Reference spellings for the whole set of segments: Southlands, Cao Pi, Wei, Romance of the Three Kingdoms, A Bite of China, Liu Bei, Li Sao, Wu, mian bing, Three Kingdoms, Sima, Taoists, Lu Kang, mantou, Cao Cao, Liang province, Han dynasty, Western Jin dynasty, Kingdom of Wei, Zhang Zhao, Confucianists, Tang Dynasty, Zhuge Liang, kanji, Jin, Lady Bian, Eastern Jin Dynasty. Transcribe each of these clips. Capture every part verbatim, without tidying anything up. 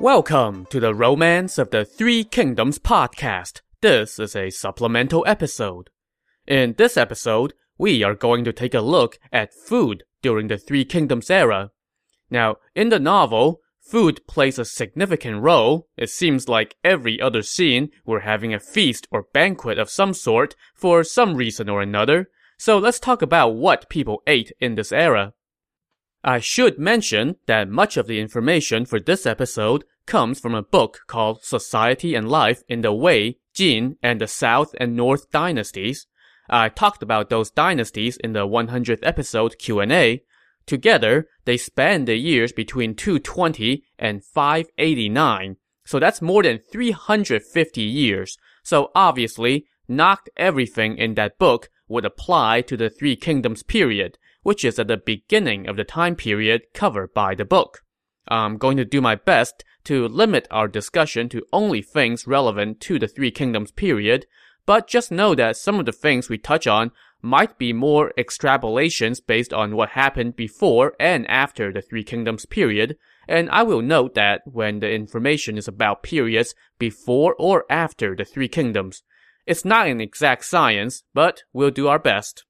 Welcome to the Romance of the Three Kingdoms podcast. This is a supplemental episode. In this episode, we are going to take a look at food during the Three Kingdoms era. Now, in the novel, food plays a significant role. It seems like every other scene, we're having a feast or banquet of some sort for some reason or another. So let's talk about what people ate in this era. I should mention that much of the information for this episode comes from a book called Society and Life in the Wei, Jin, and the South and North Dynasties. I talked about those dynasties in the one hundredth episode Q and A. Together, they span the years between two twenty and five eighty-nine, so that's more than three hundred fifty years. So obviously, not everything in that book would apply to the Three Kingdoms period, which is at the beginning of the time period covered by the book. I'm going to do my best to limit our discussion to only things relevant to the Three Kingdoms period, but just know that some of the things we touch on might be more extrapolations based on what happened before and after the Three Kingdoms period, and I will note that when the information is about periods before or after the Three Kingdoms. It's not an exact science, but we'll do our best.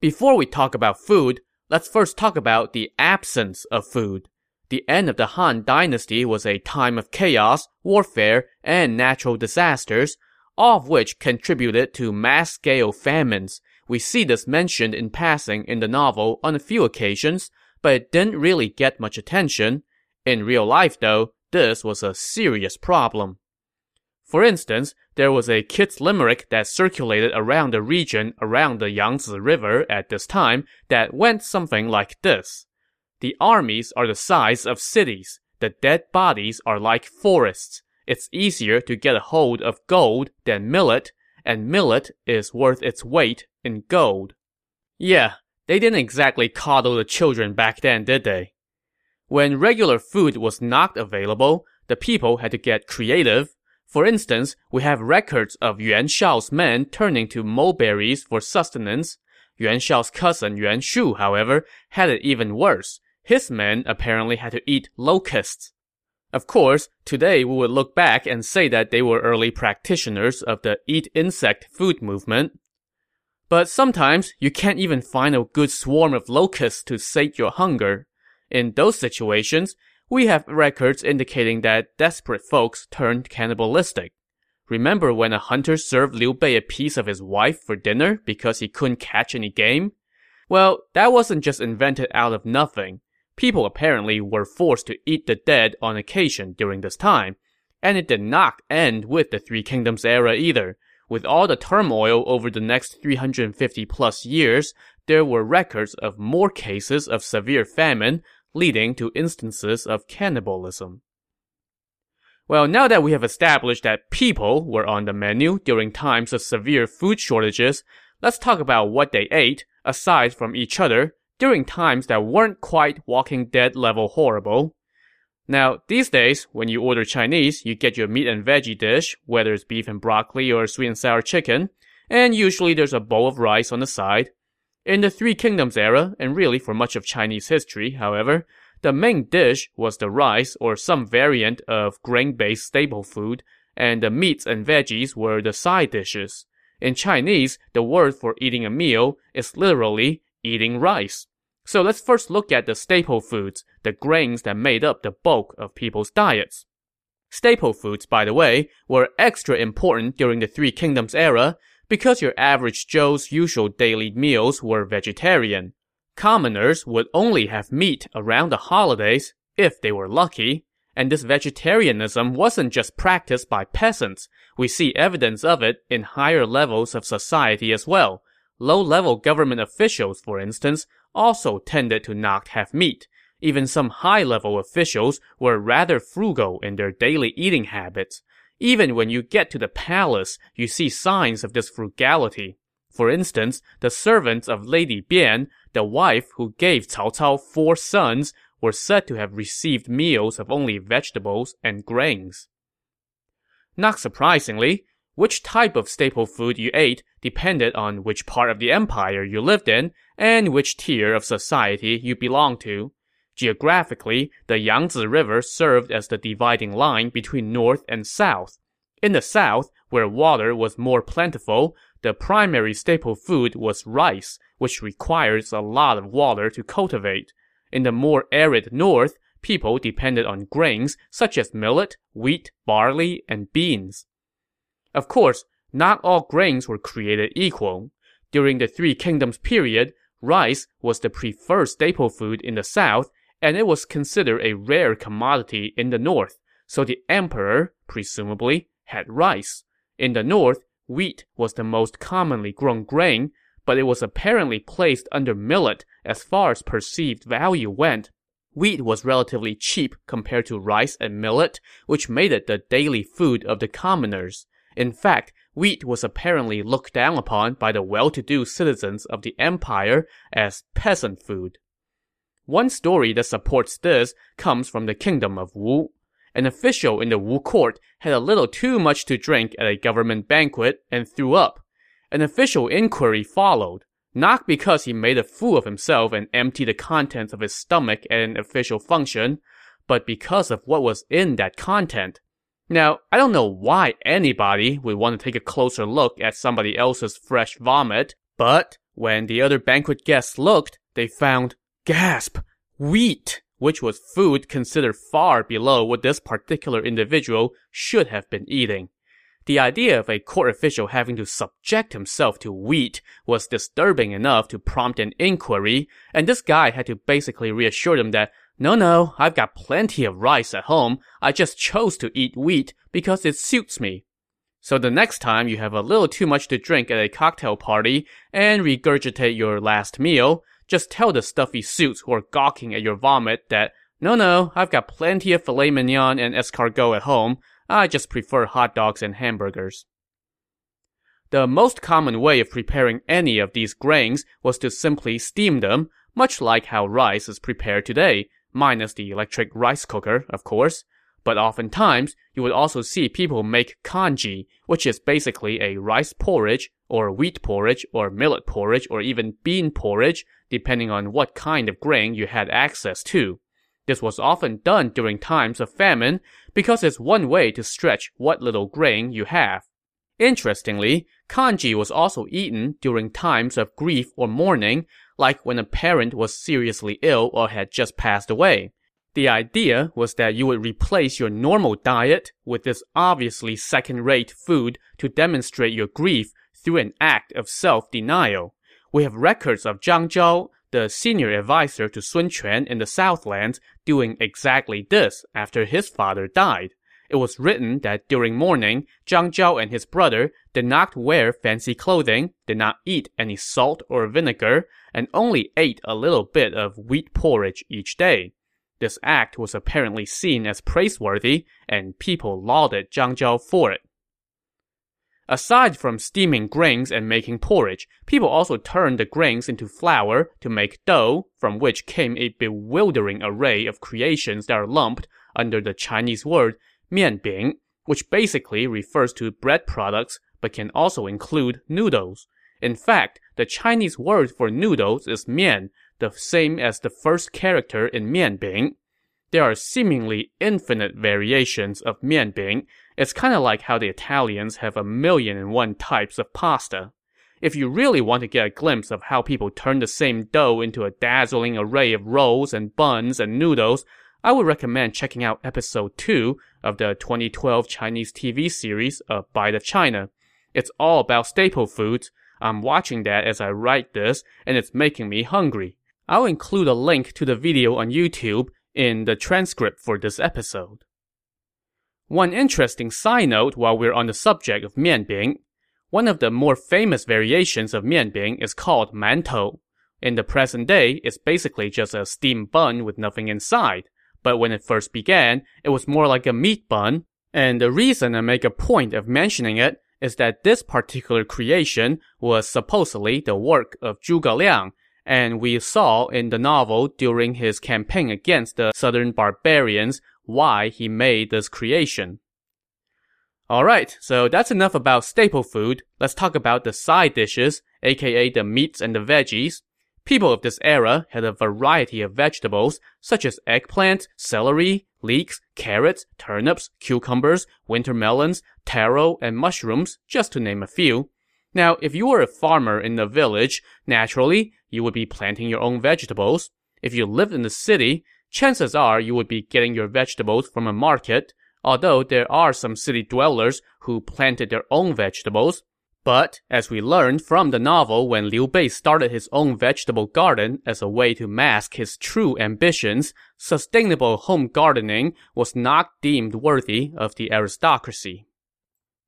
Before we talk about food, let's first talk about the absence of food. The end of the Han dynasty was a time of chaos, warfare, and natural disasters, all of which contributed to mass-scale famines. We see this mentioned in passing in the novel on a few occasions, but it didn't really get much attention. In real life, though, this was a serious problem. For instance, there was a kid's limerick that circulated around the region around the Yangtze River at this time that went something like this. The armies are the size of cities. The dead bodies are like forests. It's easier to get a hold of gold than millet, and millet is worth its weight in gold. Yeah, they didn't exactly coddle the children back then, did they? When regular food was not available, the people had to get creative. For instance, we have records of Yuan Shao's men turning to mulberries for sustenance. Yuan Shao's cousin Yuan Shu, however, had it even worse. His men apparently had to eat locusts. Of course, today we would look back and say that they were early practitioners of the eat insect food movement. But sometimes, you can't even find a good swarm of locusts to sate your hunger. In those situations, we have records indicating that desperate folks turned cannibalistic. Remember when a hunter served Liu Bei a piece of his wife for dinner because he couldn't catch any game? Well, that wasn't just invented out of nothing. People apparently were forced to eat the dead on occasion during this time. And it did not end with the Three Kingdoms era either. With all the turmoil over the next three hundred fifty plus years, there were records of more cases of severe famine, leading to instances of cannibalism. Well, now that we have established that people were on the menu during times of severe food shortages, let's talk about what they ate, aside from each other, during times that weren't quite Walking Dead level horrible. Now, these days, when you order Chinese, you get your meat and veggie dish, whether it's beef and broccoli or sweet and sour chicken, and usually there's a bowl of rice on the side. In the Three Kingdoms era, and really for much of Chinese history, however, the main dish was the rice or some variant of grain-based staple food, and the meats and veggies were the side dishes. In Chinese, the word for eating a meal is literally eating rice. So let's first look at the staple foods, the grains that made up the bulk of people's diets. Staple foods, by the way, were extra important during the Three Kingdoms era, because your average Joe's usual daily meals were vegetarian. Commoners would only have meat around the holidays, if they were lucky. And this vegetarianism wasn't just practiced by peasants. We see evidence of it in higher levels of society as well. Low-level government officials, for instance, also tended to not have meat. Even some high-level officials were rather frugal in their daily eating habits. Even when you get to the palace, you see signs of this frugality. For instance, the servants of Lady Bian, the wife who gave Cao Cao four sons, were said to have received meals of only vegetables and grains. Not surprisingly, which type of staple food you ate depended on which part of the empire you lived in and which tier of society you belonged to. Geographically, the Yangtze River served as the dividing line between north and south. In the south, where water was more plentiful, the primary staple food was rice, which requires a lot of water to cultivate. In the more arid north, people depended on grains such as millet, wheat, barley, and beans. Of course, not all grains were created equal. During the Three Kingdoms period, rice was the preferred staple food in the south, and it was considered a rare commodity in the north, so the emperor, presumably, had rice. In the north, wheat was the most commonly grown grain, but it was apparently placed under millet as far as perceived value went. Wheat was relatively cheap compared to rice and millet, which made it the daily food of the commoners. In fact, wheat was apparently looked down upon by the well-to-do citizens of the empire as peasant food. One story that supports this comes from the kingdom of Wu. An official in the Wu court had a little too much to drink at a government banquet and threw up. An official inquiry followed, not because he made a fool of himself and emptied the contents of his stomach at an official function, but because of what was in that content. Now, I don't know why anybody would want to take a closer look at somebody else's fresh vomit, but when the other banquet guests looked, they found, gasp, wheat, which was food considered far below what this particular individual should have been eating. The idea of a court official having to subject himself to wheat was disturbing enough to prompt an inquiry, and this guy had to basically reassure them that, no, no, I've got plenty of rice at home, I just chose to eat wheat because it suits me. So the next time you have a little too much to drink at a cocktail party and regurgitate your last meal, just tell the stuffy suits who are gawking at your vomit that, no, no, I've got plenty of filet mignon and escargot at home. I just prefer hot dogs and hamburgers. The most common way of preparing any of these grains was to simply steam them, much like how rice is prepared today, minus the electric rice cooker, of course. But oftentimes, you would also see people make kanji, which is basically a rice porridge, or wheat porridge, or millet porridge, or even bean porridge, depending on what kind of grain you had access to. This was often done during times of famine, because it's one way to stretch what little grain you have. Interestingly, kanji was also eaten during times of grief or mourning, like when a parent was seriously ill or had just passed away. The idea was that you would replace your normal diet with this obviously second-rate food to demonstrate your grief through an act of self-denial. We have records of Zhang Zhao, the senior advisor to Sun Quan in the Southlands, doing exactly this after his father died. It was written that during mourning, Zhang Zhao and his brother did not wear fancy clothing, did not eat any salt or vinegar, and only ate a little bit of wheat porridge each day. This act was apparently seen as praiseworthy, and people lauded Zhang Zhao for it. Aside from steaming grains and making porridge, people also turned the grains into flour to make dough, from which came a bewildering array of creations that are lumped under the Chinese word mian bing, which basically refers to bread products, but can also include noodles. In fact, the Chinese word for noodles is mian, the same as the first character in mian bing. There are seemingly infinite variations of mian bing. It's kind of like how the Italians have a million and one types of pasta. If you really want to get a glimpse of how people turn the same dough into a dazzling array of rolls and buns and noodles, I would recommend checking out episode two of the twenty twelve Chinese T V series A Bite of China. It's all about staple foods. I'm watching that as I write this, and it's making me hungry. I'll include a link to the video on YouTube in the transcript for this episode. One interesting side note while we're on the subject of mian bing. One of the more famous variations of mian bing is called mantou. In the present day, it's basically just a steamed bun with nothing inside. But when it first began, it was more like a meat bun. And the reason I make a point of mentioning it is that this particular creation was supposedly the work of Zhuge Liang, and we saw in the novel during his campaign against the southern barbarians why he made this creation. Alright, so that's enough about staple food. Let's talk about the side dishes, aka the meats and the veggies. People of this era had a variety of vegetables, such as eggplant, celery, leeks, carrots, turnips, cucumbers, winter melons, taro, and mushrooms, just to name a few. Now, if you were a farmer in a village, naturally, you would be planting your own vegetables. If you lived in the city, chances are you would be getting your vegetables from a market, although there are some city dwellers who planted their own vegetables. But, as we learned from the novel when Liu Bei started his own vegetable garden as a way to mask his true ambitions, sustainable home gardening was not deemed worthy of the aristocracy.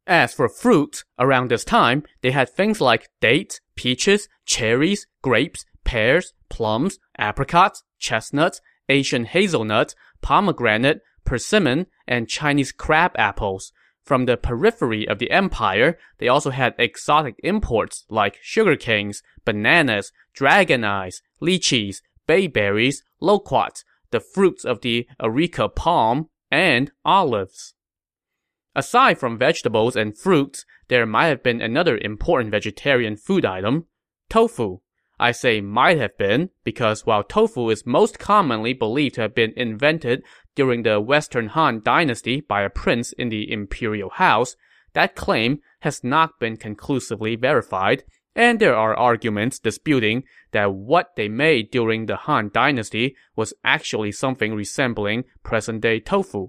As for fruits, around this time, they had things like dates, peaches, cherries, grapes, pears, plums, apricots, chestnuts, Asian hazelnuts, pomegranate, persimmon, and Chinese crab apples. From the periphery of the empire, they also had exotic imports like sugarcanes, bananas, dragon eyes, lychees, bayberries, loquats, the fruits of the areca palm, and olives. Aside from vegetables and fruits, there might have been another important vegetarian food item, tofu. I say might have been, because while tofu is most commonly believed to have been invented during the Western Han Dynasty by a prince in the imperial house, that claim has not been conclusively verified, and there are arguments disputing that what they made during the Han Dynasty was actually something resembling present-day tofu.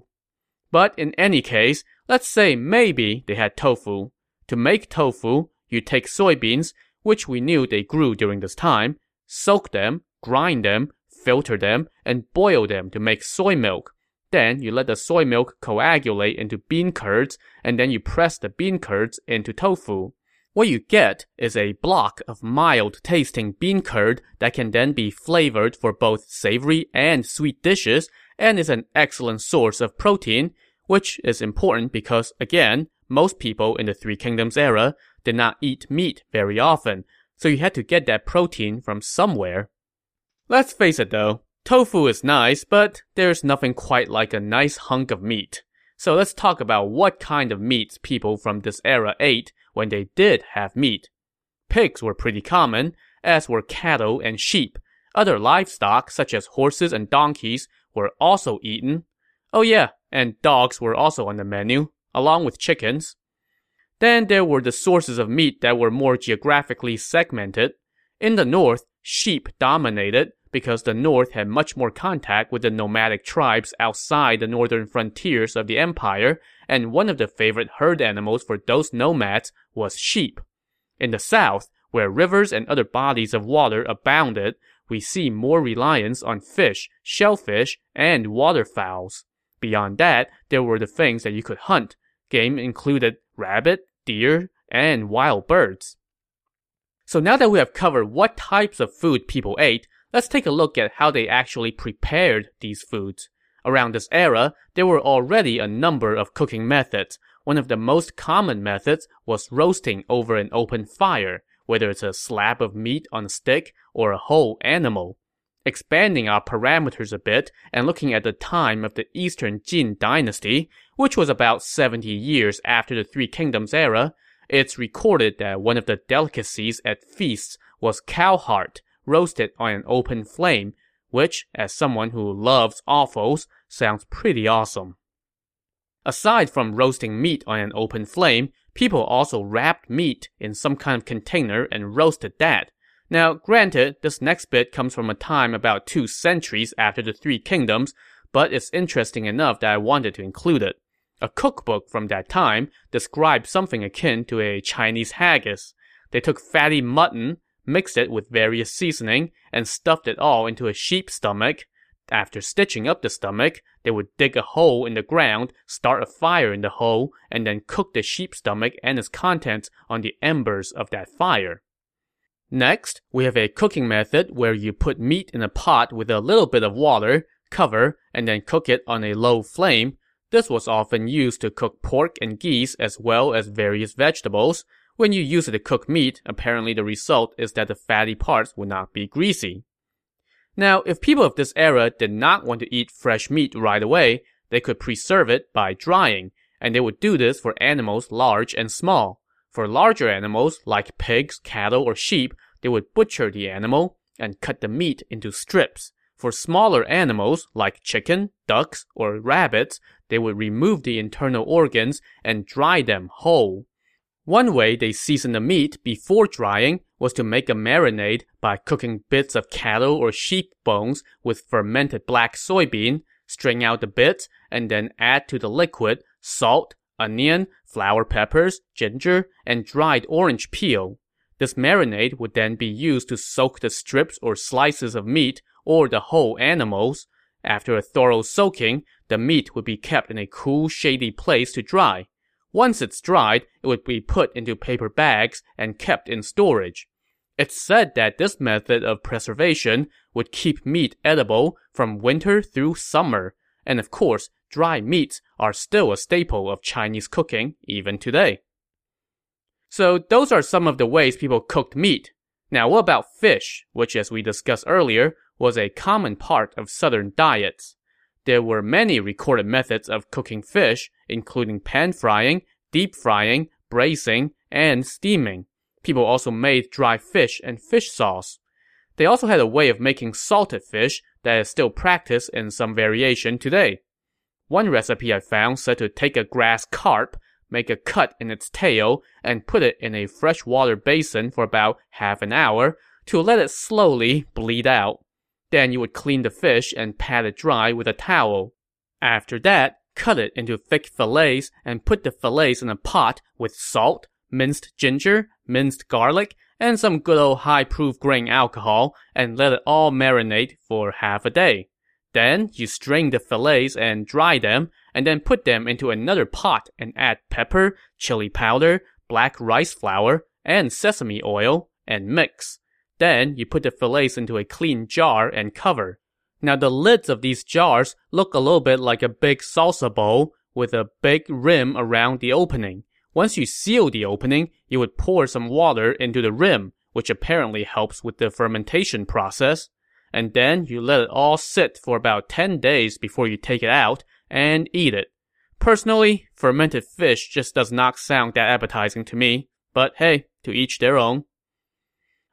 But in any case, let's say maybe they had tofu. To make tofu, you take soybeans, which we knew they grew during this time, soak them, grind them, filter them, and boil them to make soy milk. Then you let the soy milk coagulate into bean curds, and then you press the bean curds into tofu. What you get is a block of mild-tasting bean curd that can then be flavored for both savory and sweet dishes, and is an excellent source of protein, which is important because, again, most people in the Three Kingdoms era did not eat meat very often, so you had to get that protein from somewhere. Let's face it though, tofu is nice, but there's nothing quite like a nice hunk of meat. So let's talk about what kind of meats people from this era ate when they did have meat. Pigs were pretty common, as were cattle and sheep. Other livestock, such as horses and donkeys, were also eaten. Oh yeah, and dogs were also on the menu, along with chickens. Then there were the sources of meat that were more geographically segmented. In the north, sheep dominated because the north had much more contact with the nomadic tribes outside the northern frontiers of the empire, and one of the favorite herd animals for those nomads was sheep. In the south, where rivers and other bodies of water abounded, we see more reliance on fish, shellfish, and waterfowls. Beyond that, there were the things that you could hunt. Game included rabbit, deer, and wild birds. So now that we have covered what types of food people ate, let's take a look at how they actually prepared these foods. Around this era, there were already a number of cooking methods. One of the most common methods was roasting over an open fire, whether it's a slab of meat on a stick or a whole animal. Expanding our parameters a bit and looking at the time of the Eastern Jin Dynasty, which was about seventy years after the Three Kingdoms era, it's recorded that one of the delicacies at feasts was cow heart, roasted on an open flame, which, as someone who loves offals, sounds pretty awesome. Aside from roasting meat on an open flame, people also wrapped meat in some kind of container and roasted that. Now, granted, this next bit comes from a time about two centuries after the Three Kingdoms, but it's interesting enough that I wanted to include it. A cookbook from that time described something akin to a Chinese haggis. They took fatty mutton, mixed it with various seasoning, and stuffed it all into a sheep's stomach. After stitching up the stomach, they would dig a hole in the ground, start a fire in the hole, and then cook the sheep's stomach and its contents on the embers of that fire. Next, we have a cooking method where you put meat in a pot with a little bit of water, cover, and then cook it on a low flame. This was often used to cook pork and geese as well as various vegetables. When you use it to cook meat, apparently the result is that the fatty parts would not be greasy. Now, if people of this era did not want to eat fresh meat right away, they could preserve it by drying, and they would do this for animals large and small. For larger animals, like pigs, cattle, or sheep, they would butcher the animal, and cut the meat into strips. For smaller animals, like chicken, ducks, or rabbits, they would remove the internal organs and dry them whole. One way they seasoned the meat before drying was to make a marinade by cooking bits of cattle or sheep bones with fermented black soybean, string out the bits, and then add to the liquid salt, onion, flower peppers, ginger, and dried orange peel. This marinade would then be used to soak the strips or slices of meat or the whole animals. After a thorough soaking, the meat would be kept in a cool, shady place to dry. Once it's dried, it would be put into paper bags and kept in storage. It's said that this method of preservation would keep meat edible from winter through summer. And of course, dry meats are still a staple of Chinese cooking even today. So those are some of the ways people cooked meat. Now what about fish, which as we discussed earlier, was a common part of southern diets. There were many recorded methods of cooking fish, including pan frying, deep frying, braising, and steaming. People also made dry fish and fish sauce. They also had a way of making salted fish that is still practiced in some variation today. One recipe I found said to take a grass carp, make a cut in its tail, and put it in a freshwater basin for about half an hour to let it slowly bleed out. Then you would clean the fish and pat it dry with a towel. After that, cut it into thick fillets and put the fillets in a pot with salt, minced ginger, minced garlic, and some good old high-proof grain alcohol and let it all marinate for half a day. Then you strain the fillets and dry them, and then put them into another pot and add pepper, chili powder, black rice flour, and sesame oil, and mix. Then you put the fillets into a clean jar and cover. Now the lids of these jars look a little bit like a big salsa bowl with a big rim around the opening. Once you seal the opening, you would pour some water into the rim, which apparently helps with the fermentation process. And then you let it all sit for about ten days before you take it out and eat it. Personally, fermented fish just does not sound that appetizing to me, but hey, to each their own.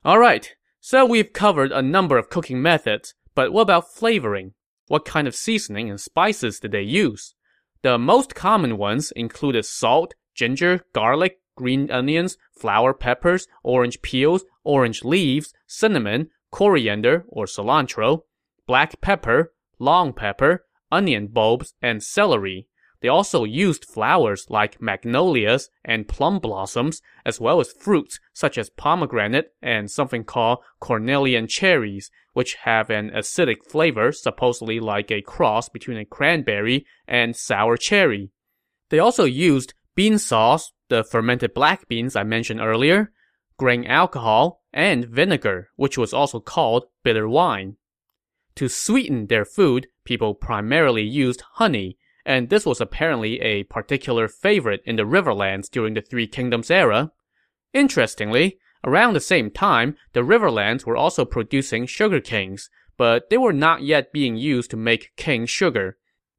Alright, so we've covered a number of cooking methods, but what about flavoring? What kind of seasoning and spices did they use? The most common ones included salt, ginger, garlic, green onions, flower peppers, orange peels, orange leaves, cinnamon, coriander or cilantro, black pepper, long pepper, onion bulbs, and celery. They also used flowers like magnolias and plum blossoms, as well as fruits such as pomegranate and something called cornelian cherries, which have an acidic flavor supposedly like a cross between a cranberry and sour cherry. They also used bean sauce, the fermented black beans I mentioned earlier, grain alcohol, and vinegar, which was also called bitter wine. To sweeten their food, people primarily used honey, and this was apparently a particular favorite in the Riverlands during the Three Kingdoms era. Interestingly, around the same time, the Riverlands were also producing sugar canes, but they were not yet being used to make cane sugar.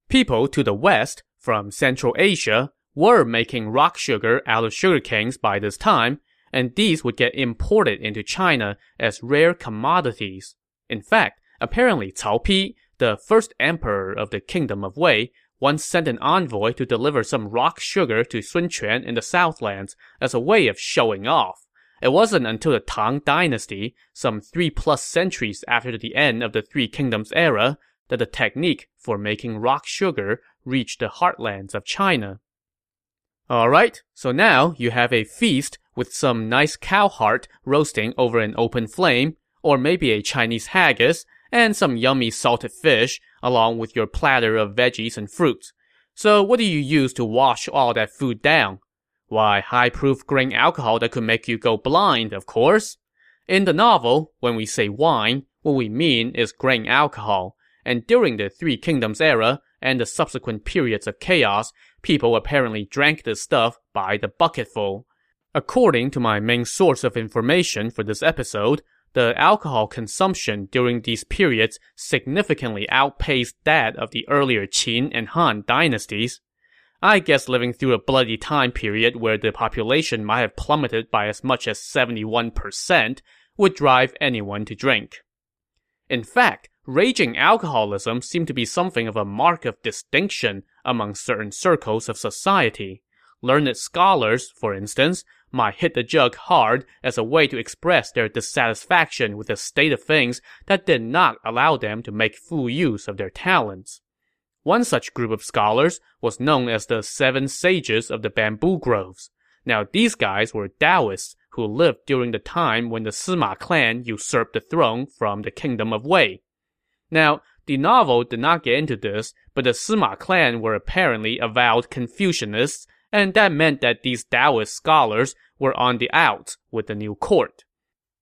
People to the west, from Central Asia, were making rock sugar out of sugar canes by this time, and these would get imported into China as rare commodities. In fact, apparently Cao Pi, the first emperor of the Kingdom of Wei, once sent an envoy to deliver some rock sugar to Sun Quan in the Southlands as a way of showing off. It wasn't until the Tang Dynasty, some three-plus centuries after the end of the Three Kingdoms era, that the technique for making rock sugar reached the heartlands of China. Alright, so now you have a feast with some nice cow heart roasting over an open flame, or maybe a Chinese haggis, and some yummy salted fish, along with your platter of veggies and fruits. So what do you use to wash all that food down? Why, high-proof grain alcohol that could make you go blind, of course. In the novel, when we say wine, what we mean is grain alcohol. And during the Three Kingdoms era, and the subsequent periods of chaos, people apparently drank this stuff by the bucketful. According to my main source of information for this episode, the alcohol consumption during these periods significantly outpaced that of the earlier Qin and Han dynasties. I guess living through a bloody time period where the population might have plummeted by as much as seventy-one percent would drive anyone to drink. In fact, raging alcoholism seemed to be something of a mark of distinction among certain circles of society. Learned scholars, for instance, might hit the jug hard as a way to express their dissatisfaction with a state of things that did not allow them to make full use of their talents. One such group of scholars was known as the Seven Sages of the Bamboo Groves. Now these guys were Taoists who lived during the time when the Sima clan usurped the throne from the Kingdom of Wei. Now, the novel did not get into this, but the Sima clan were apparently avowed Confucianists, and that meant that these Taoist scholars were on the outs with the new court.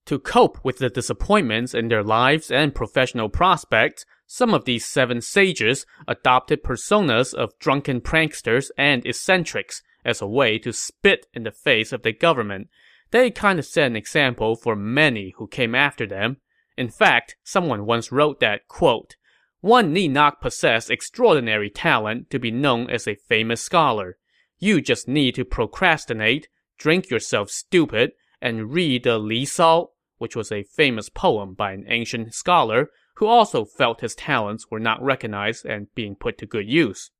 To cope with the disappointments in their lives and professional prospects, some of these seven sages adopted personas of drunken pranksters and eccentrics as a way to spit in the face of the government. They kind of set an example for many who came after them. In fact, someone once wrote that, quote, "One need not possess extraordinary talent to be known as a famous scholar. You just need to procrastinate, drink yourself stupid, and read the Li Sao," which was a famous poem by an ancient scholar who also felt his talents were not recognized and being put to good use.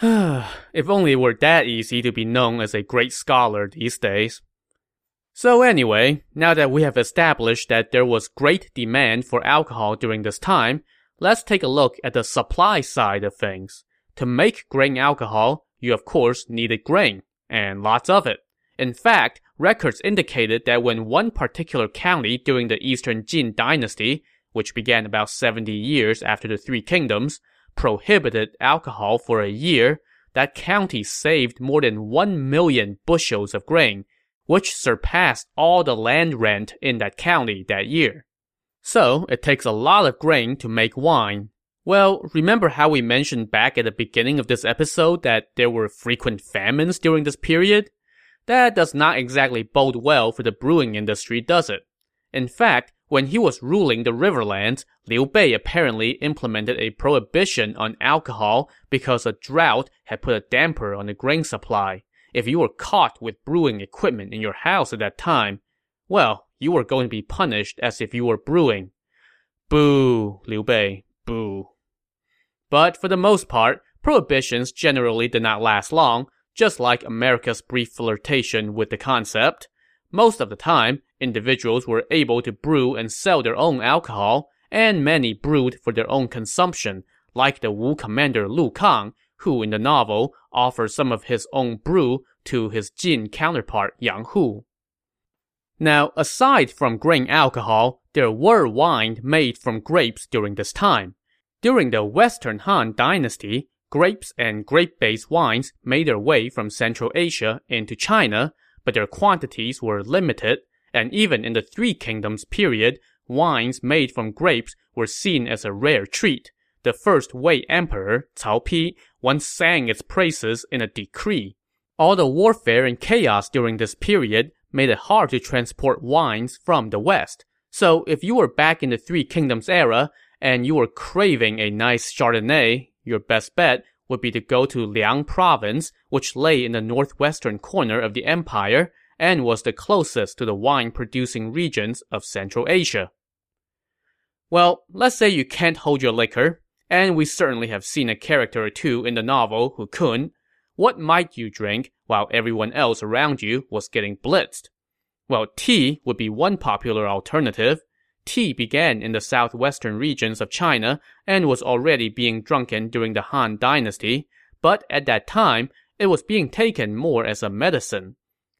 If only it were that easy to be known as a great scholar these days. So anyway, now that we have established that there was great demand for alcohol during this time, let's take a look at the supply side of things. To make grain alcohol, you of course needed grain, and lots of it. In fact, records indicated that when one particular county during the Eastern Jin Dynasty, which began about seventy years after the Three Kingdoms, prohibited alcohol for a year, that county saved more than one million bushels of grain, which surpassed all the land rent in that county that year. So, it takes a lot of grain to make wine. Well, remember how we mentioned back at the beginning of this episode that there were frequent famines during this period? That does not exactly bode well for the brewing industry, does it? In fact, when he was ruling the Riverlands, Liu Bei apparently implemented a prohibition on alcohol because a drought had put a damper on the grain supply. If you were caught with brewing equipment in your house at that time, well, you were going to be punished as if you were brewing. Boo, Liu Bei, boo. But for the most part, prohibitions generally did not last long, just like America's brief flirtation with the concept. Most of the time, individuals were able to brew and sell their own alcohol, and many brewed for their own consumption, like the Wu commander Lu Kang, who in the novel offers some of his own brew to his Jin counterpart Yang Hu. Now, aside from grain alcohol, there were wines made from grapes during this time. During the Western Han Dynasty, grapes and grape-based wines made their way from Central Asia into China, but their quantities were limited, and even in the Three Kingdoms period, wines made from grapes were seen as a rare treat. The first Wei emperor, Cao Pi, once sang its praises in a decree. All the warfare and chaos during this period made it hard to transport wines from the West. So if you were back in the Three Kingdoms era, and you were craving a nice Chardonnay, your best bet would be to go to Liang province, which lay in the northwestern corner of the empire, and was the closest to the wine-producing regions of Central Asia. Well, let's say you can't hold your liquor, and we certainly have seen a character or two in the novel who couldn't. What might you drink while everyone else around you was getting blitzed? Well, tea would be one popular alternative. Tea began in the southwestern regions of China and was already being drunken during the Han Dynasty, but at that time, it was being taken more as a medicine.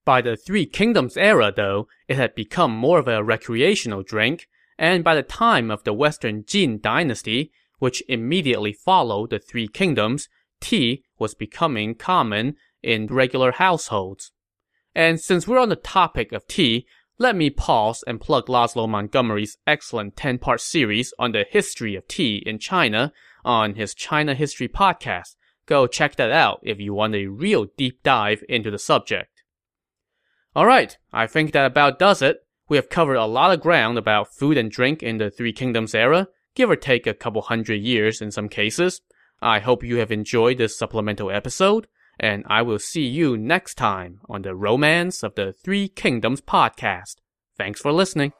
By the Three Kingdoms era, though, it had become more of a recreational drink, and by the time of the Western Jin Dynasty, which immediately followed the Three Kingdoms, tea was becoming common in regular households. And since we're on the topic of tea, let me pause and plug Laszlo Montgomery's excellent ten-part series on the history of tea in China on his China History podcast. Go check that out if you want a real deep dive into the subject. Alright, I think that about does it. We have covered a lot of ground about food and drink in the Three Kingdoms era, give or take a couple hundred years in some cases. I hope you have enjoyed this supplemental episode, and I will see you next time on the Romance of the Three Kingdoms podcast. Thanks for listening.